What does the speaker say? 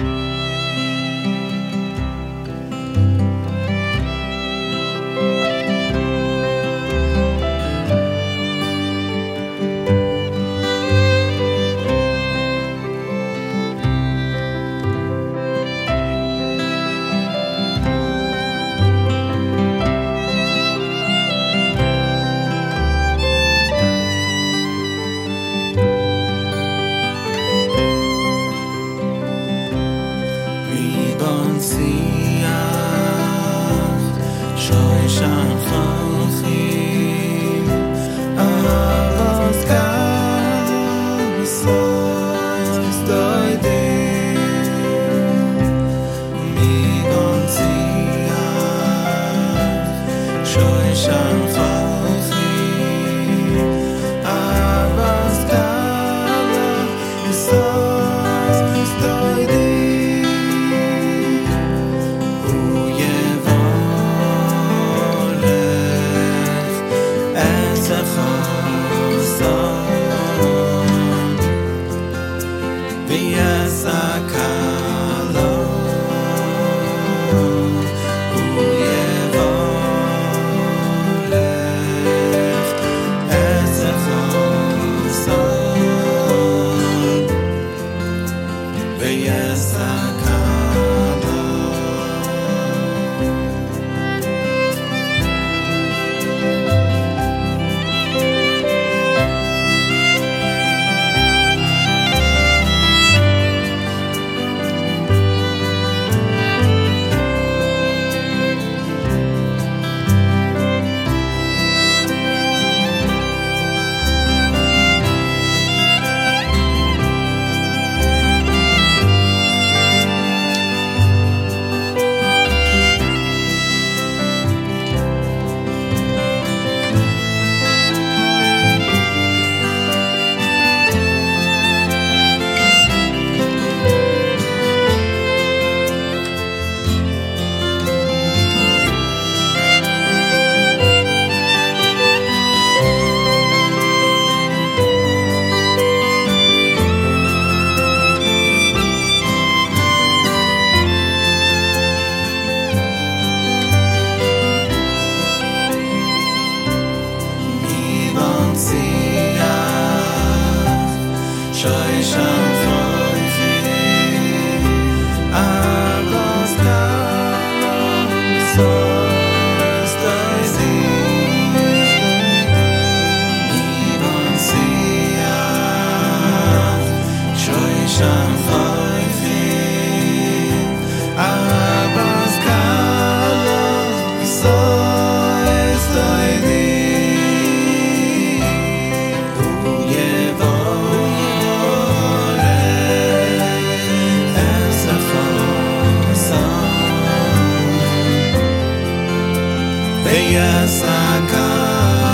Yes, I can.